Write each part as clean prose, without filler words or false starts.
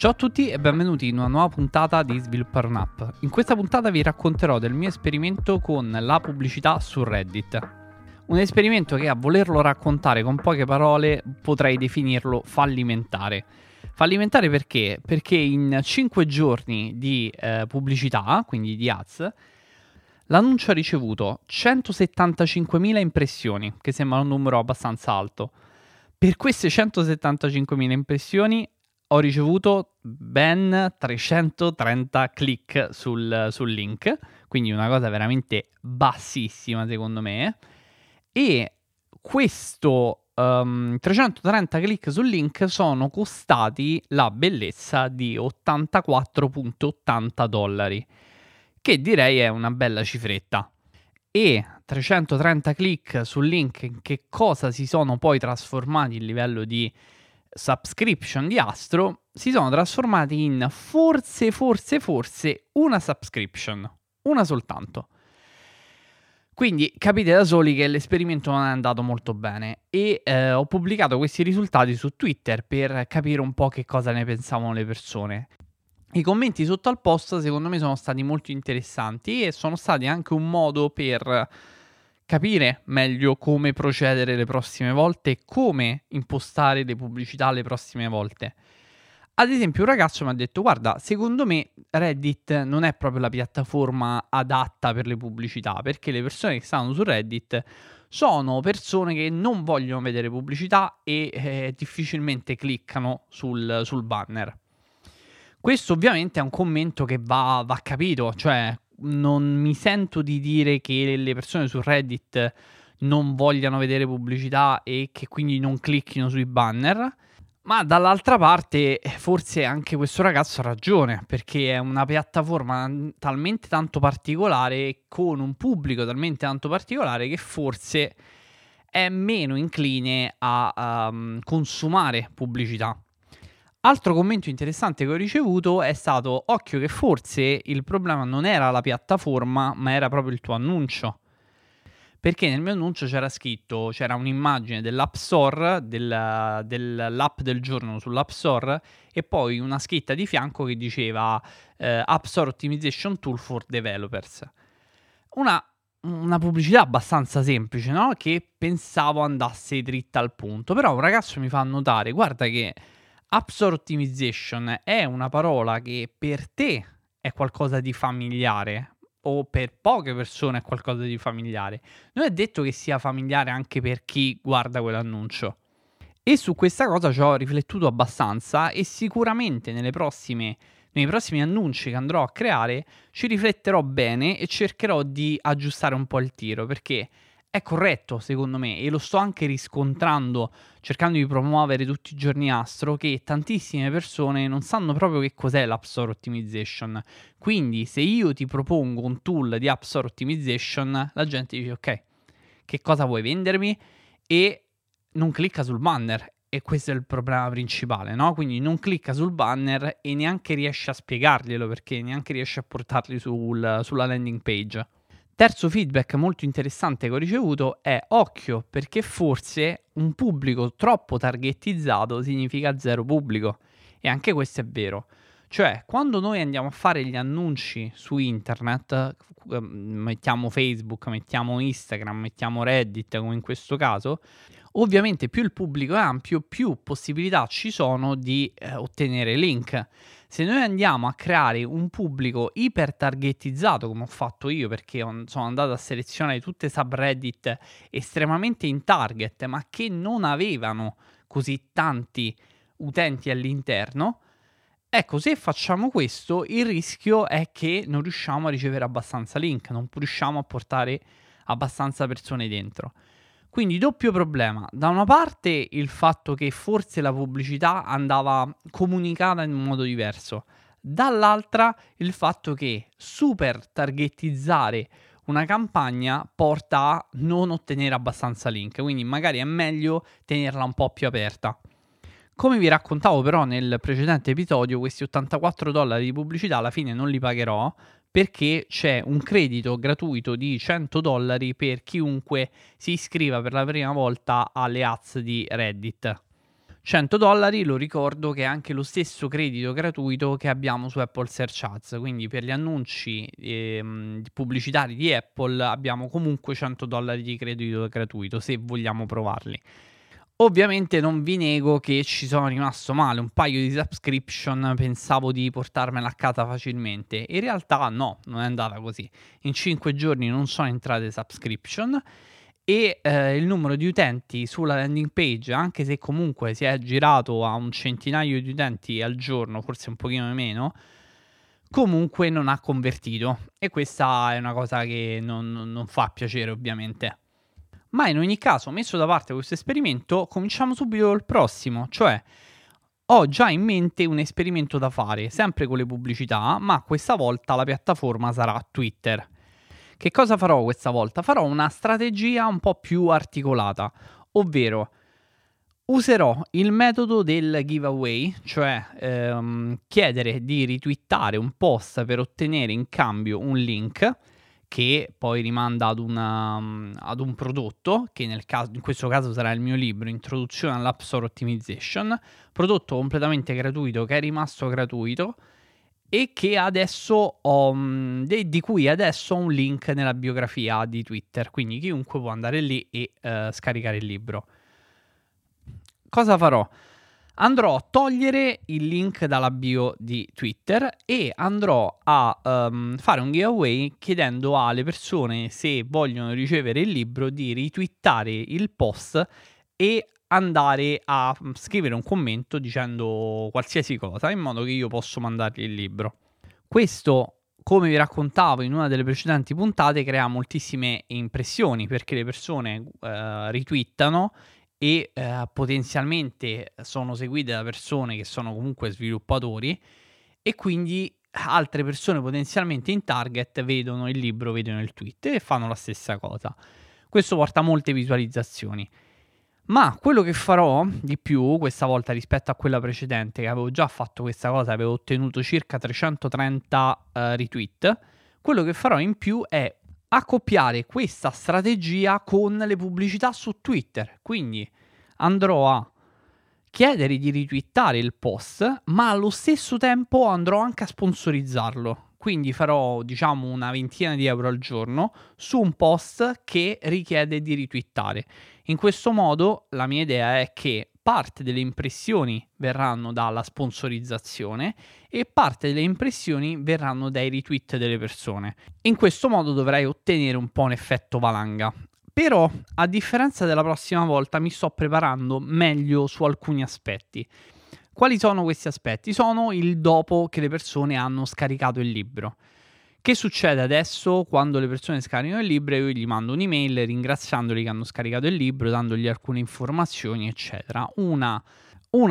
Ciao a tutti e benvenuti in una nuova puntata di SviluppaNap. In questa puntata vi racconterò del mio esperimento con la pubblicità su Reddit. Un esperimento che, a volerlo raccontare con poche parole, potrei definirlo fallimentare. Fallimentare perché? Perché in 5 giorni di pubblicità, quindi di ads, l'annuncio ha ricevuto 175.000 impressioni, che sembra un numero abbastanza alto. Per queste 175.000 impressioni ho ricevuto ben 330 click sul link, quindi una cosa veramente bassissima secondo me, e questo 330 click sul link sono costati la bellezza di $84.80, che direi è una bella cifretta. E 330 click sul link in che cosa si sono poi trasformati in livello di subscription di Astro? Si sono trasformati in forse una subscription, una soltanto. Quindi capite da soli che l'esperimento non è andato molto bene e ho pubblicato questi risultati su Twitter per capire un po' che cosa ne pensavano le persone. I commenti sotto al post secondo me sono stati molto interessanti e sono stati anche un modo per capire meglio come procedere le prossime volte e come impostare le pubblicità le prossime volte. Ad esempio, un ragazzo mi ha detto: guarda, secondo me Reddit non è proprio la piattaforma adatta per le pubblicità, perché le persone che stanno su Reddit sono persone che non vogliono vedere pubblicità e difficilmente cliccano sul banner. Questo ovviamente è un commento che va capito, cioè non mi sento di dire che le persone su Reddit non vogliano vedere pubblicità e che quindi non clicchino sui banner, ma dall'altra parte forse anche questo ragazzo ha ragione, perché è una piattaforma talmente tanto particolare, con un pubblico talmente tanto particolare, che forse è meno incline a consumare pubblicità. Altro commento interessante che ho ricevuto è stato: occhio che forse il problema non era la piattaforma, ma era proprio il tuo annuncio. Perché nel mio annuncio c'era scritto, c'era un'immagine dell'App Store, dell'app del giorno sull'App Store, e poi una scritta di fianco che diceva App Store Optimization Tool for Developers. Una pubblicità abbastanza semplice, no? Che pensavo andasse dritta al punto. Però un ragazzo mi fa notare: guarda che App Store Optimization è una parola che per te è qualcosa di familiare, o per poche persone è qualcosa di familiare. Non è detto che sia familiare anche per chi guarda quell'annuncio. E su questa cosa ci ho riflettuto abbastanza e sicuramente nei prossimi annunci che andrò a creare ci rifletterò bene e cercherò di aggiustare un po' il tiro, perché è corretto secondo me, e lo sto anche riscontrando cercando di promuovere tutti i giorni Astro, che tantissime persone non sanno proprio che cos'è l'App Store Optimization. Quindi se io ti propongo un tool di App Store Optimization, la gente dice: ok, che cosa vuoi vendermi? E non clicca sul banner, e questo è il problema principale, no? Quindi non clicca sul banner e neanche riesce a spiegarglielo, perché neanche riesce a portarli sulla landing page. Terzo feedback molto interessante che ho ricevuto è: occhio, perché forse un pubblico troppo targettizzato significa zero pubblico. E anche questo è vero. Cioè, quando noi andiamo a fare gli annunci su internet, mettiamo Facebook, mettiamo Instagram, mettiamo Reddit, come in questo caso, ovviamente più il pubblico è ampio, più possibilità ci sono di ottenere link. Se noi andiamo a creare un pubblico iper targettizzato, come ho fatto io, perché sono andato a selezionare tutte subreddit estremamente in target, ma che non avevano così tanti utenti all'interno, ecco, se facciamo questo, il rischio è che non riusciamo a ricevere abbastanza link, non riusciamo a portare abbastanza persone dentro. Quindi doppio problema: da una parte il fatto che forse la pubblicità andava comunicata in un modo diverso, dall'altra il fatto che super targettizzare una campagna porta a non ottenere abbastanza link, quindi magari è meglio tenerla un po' più aperta. Come vi raccontavo però nel precedente episodio, questi $84 di pubblicità alla fine non li pagherò, perché c'è un credito gratuito di $100 per chiunque si iscriva per la prima volta alle ads di Reddit. $100, lo ricordo che è anche lo stesso credito gratuito che abbiamo su Apple Search Ads, quindi per gli annunci pubblicitari di Apple abbiamo comunque $100 di credito gratuito se vogliamo provarli. Ovviamente non vi nego che ci sono rimasto male, un paio di subscription pensavo di portarmela a casa facilmente, in realtà no, non è andata così. In 5 giorni non sono entrate subscription e il numero di utenti sulla landing page, anche se comunque si è girato a un centinaio di utenti al giorno, forse un pochino meno, comunque non ha convertito, e questa è una cosa che non fa piacere ovviamente. Ma in ogni caso, messo da parte questo esperimento, cominciamo subito il prossimo, cioè ho già in mente un esperimento da fare, sempre con le pubblicità, ma questa volta la piattaforma sarà Twitter. Che cosa farò questa volta? Farò una strategia un po' più articolata, ovvero userò il metodo del giveaway, cioè chiedere di ritwittare un post per ottenere in cambio un link che poi rimanda ad un prodotto, che in questo caso sarà il mio libro, Introduzione all'App Store Optimization, prodotto completamente gratuito che è rimasto gratuito e che adesso di cui adesso ho un link nella biografia di Twitter, quindi chiunque può andare lì e scaricare il libro. Cosa farò? Andrò a togliere il link dalla bio di Twitter e andrò a fare un giveaway chiedendo alle persone, se vogliono ricevere il libro, di ritwittare il post e andare a scrivere un commento dicendo qualsiasi cosa, in modo che io posso mandargli il libro. Questo, come vi raccontavo in una delle precedenti puntate, crea moltissime impressioni, perché le persone ritwittano e potenzialmente sono seguite da persone che sono comunque sviluppatori, e quindi altre persone potenzialmente in target vedono il libro, vedono il tweet e fanno la stessa cosa. Questo porta a molte visualizzazioni. Ma quello che farò di più questa volta rispetto a quella precedente, che avevo già fatto questa cosa, avevo ottenuto circa 330 retweet, quello che farò in più è accoppiare questa strategia con le pubblicità su Twitter. Quindi andrò a chiedere di ritwittare il post, ma allo stesso tempo andrò anche a sponsorizzarlo, quindi farò diciamo una ventina di euro al giorno su un post che richiede di ritwittare. In questo modo la mia idea è che parte delle impressioni verranno dalla sponsorizzazione e parte delle impressioni verranno dai retweet delle persone. In questo modo dovrei ottenere un po' un effetto valanga. Però, a differenza della prossima volta, mi sto preparando meglio su alcuni aspetti. Quali sono questi aspetti? Sono il dopo che le persone hanno scaricato il libro. Che succede adesso quando le persone scaricano il libro? Io gli mando un'email ringraziandoli che hanno scaricato il libro, dandogli alcune informazioni, eccetera. Una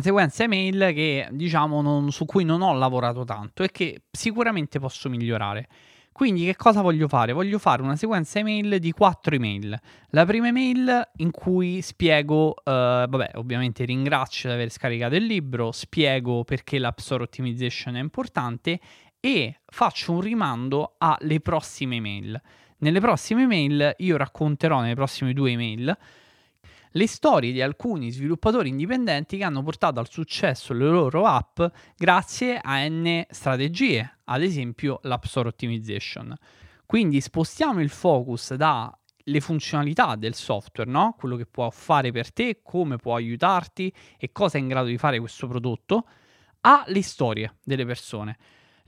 sequenza email che diciamo su cui non ho lavorato tanto e che sicuramente posso migliorare. Quindi che cosa voglio fare? Voglio fare una sequenza email di 4 email. La prima email in cui spiego, ovviamente ringrazio di aver scaricato il libro, spiego perché l'App Store Optimization è importante e faccio un rimando alle prossime email. Nelle prossime email io racconterò, nelle prossime 2 email, le storie di alcuni sviluppatori indipendenti che hanno portato al successo le loro app grazie a N strategie, ad esempio l'App Store Optimization. Quindi spostiamo il focus dalle funzionalità del software, no? Quello che può fare per te, come può aiutarti e cosa è in grado di fare questo prodotto, alle storie delle persone.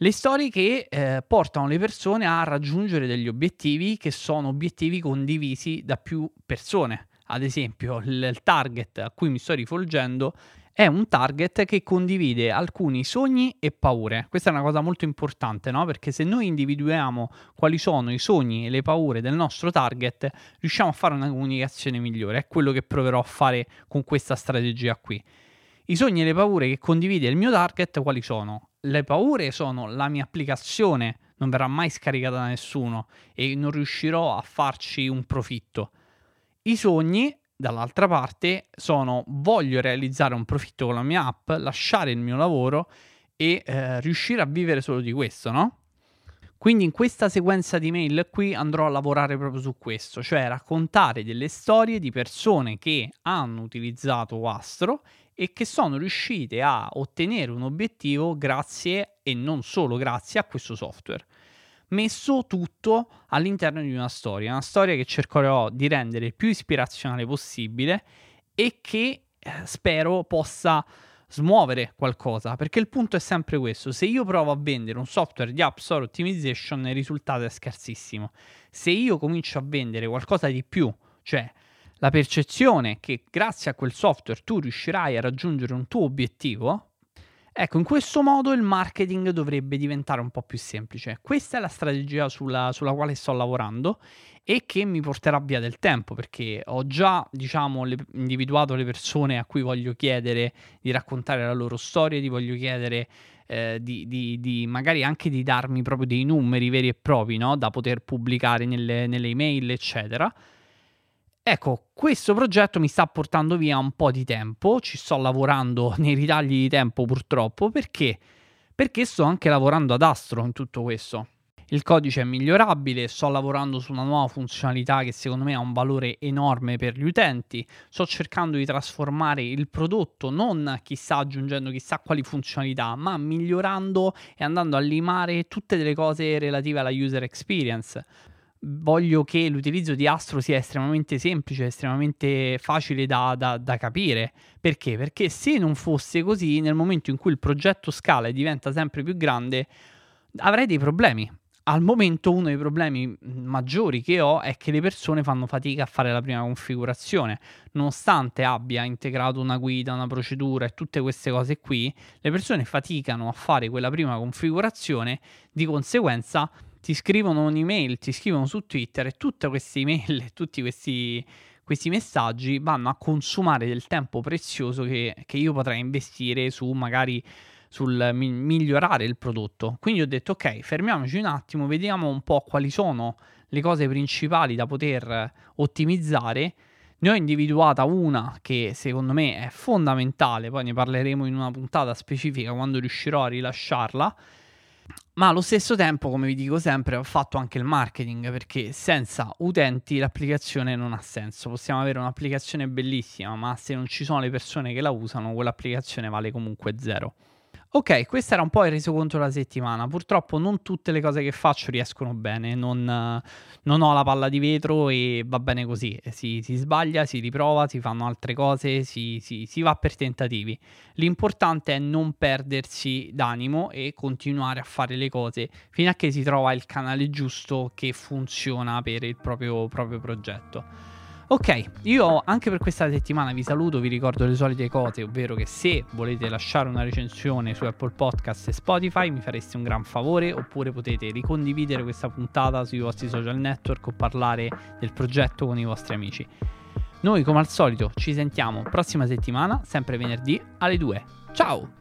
Le storie che portano le persone a raggiungere degli obiettivi che sono obiettivi condivisi da più persone. Ad esempio, il target a cui mi sto rivolgendo è un target che condivide alcuni sogni e paure. Questa è una cosa molto importante, no? Perché se noi individuiamo quali sono i sogni e le paure del nostro target, riusciamo a fare una comunicazione migliore. È quello che proverò a fare con questa strategia qui. I sogni e le paure che condivide il mio target quali sono? Le paure sono: la mia applicazione non verrà mai scaricata da nessuno e non riuscirò a farci un profitto. I sogni, dall'altra parte, sono: voglio realizzare un profitto con la mia app, lasciare il mio lavoro e riuscire a vivere solo di questo, no? Quindi in questa sequenza di mail qui andrò a lavorare proprio su questo, cioè raccontare delle storie di persone che hanno utilizzato Astro e che sono riuscite a ottenere un obiettivo grazie, e non solo grazie, a questo software. Messo tutto all'interno di una storia che cercherò di rendere il più ispirazionale possibile e che spero possa smuovere qualcosa, perché il punto è sempre questo: se io provo a vendere un software di App Store Optimization, il risultato è scarsissimo. Se io comincio a vendere qualcosa di più, cioè la percezione che grazie a quel software tu riuscirai a raggiungere un tuo obiettivo, ecco, in questo modo il marketing dovrebbe diventare un po' più semplice. Questa è la strategia sulla quale sto lavorando e che mi porterà via del tempo, perché ho già, individuato le persone a cui voglio chiedere di raccontare la loro storia, gli voglio chiedere di magari anche di darmi proprio dei numeri veri e propri, no? Da poter pubblicare nelle email, eccetera. Ecco, questo progetto mi sta portando via un po' di tempo, ci sto lavorando nei ritagli di tempo purtroppo, perché sto anche lavorando ad Astro in tutto questo. Il codice è migliorabile, sto lavorando su una nuova funzionalità che secondo me ha un valore enorme per gli utenti, sto cercando di trasformare il prodotto non chissà aggiungendo chissà quali funzionalità, ma migliorando e andando a limare tutte delle cose relative alla user experience. Voglio che l'utilizzo di Astro sia estremamente semplice, estremamente facile da capire. Perché? Perché se non fosse così, nel momento in cui il progetto scala e diventa sempre più grande, avrei dei problemi. Al momento uno dei problemi maggiori che ho è che le persone fanno fatica a fare la prima configurazione. Nonostante abbia integrato una guida, una procedura e tutte queste cose qui, le persone faticano a fare quella prima configurazione, di conseguenza ti scrivono un'email, ti scrivono su Twitter e tutte queste email, tutti questi messaggi vanno a consumare del tempo prezioso che io potrei investire sul migliorare il prodotto. Quindi ho detto ok, fermiamoci un attimo, vediamo un po' quali sono le cose principali da poter ottimizzare. Ne ho individuata una che secondo me è fondamentale, poi ne parleremo in una puntata specifica quando riuscirò a rilasciarla. Ma allo stesso tempo, come vi dico sempre, ho fatto anche il marketing, perché senza utenti l'applicazione non ha senso. Possiamo avere un'applicazione bellissima, ma se non ci sono le persone che la usano, quell'applicazione vale comunque zero. Ok, questo era un po' il resoconto della settimana. Purtroppo non tutte le cose che faccio riescono bene, non ho la palla di vetro e va bene così. Si sbaglia, si riprova, si fanno altre cose, si va per tentativi. L'importante è non perdersi d'animo e continuare a fare le cose fino a che si trova il canale giusto che funziona per il proprio progetto. Ok, io anche per questa settimana vi saluto, vi ricordo le solite cose, ovvero che se volete lasciare una recensione su Apple Podcast e Spotify mi fareste un gran favore, oppure potete ricondividere questa puntata sui vostri social network o parlare del progetto con i vostri amici. Noi come al solito ci sentiamo prossima settimana, sempre venerdì alle 2. Ciao!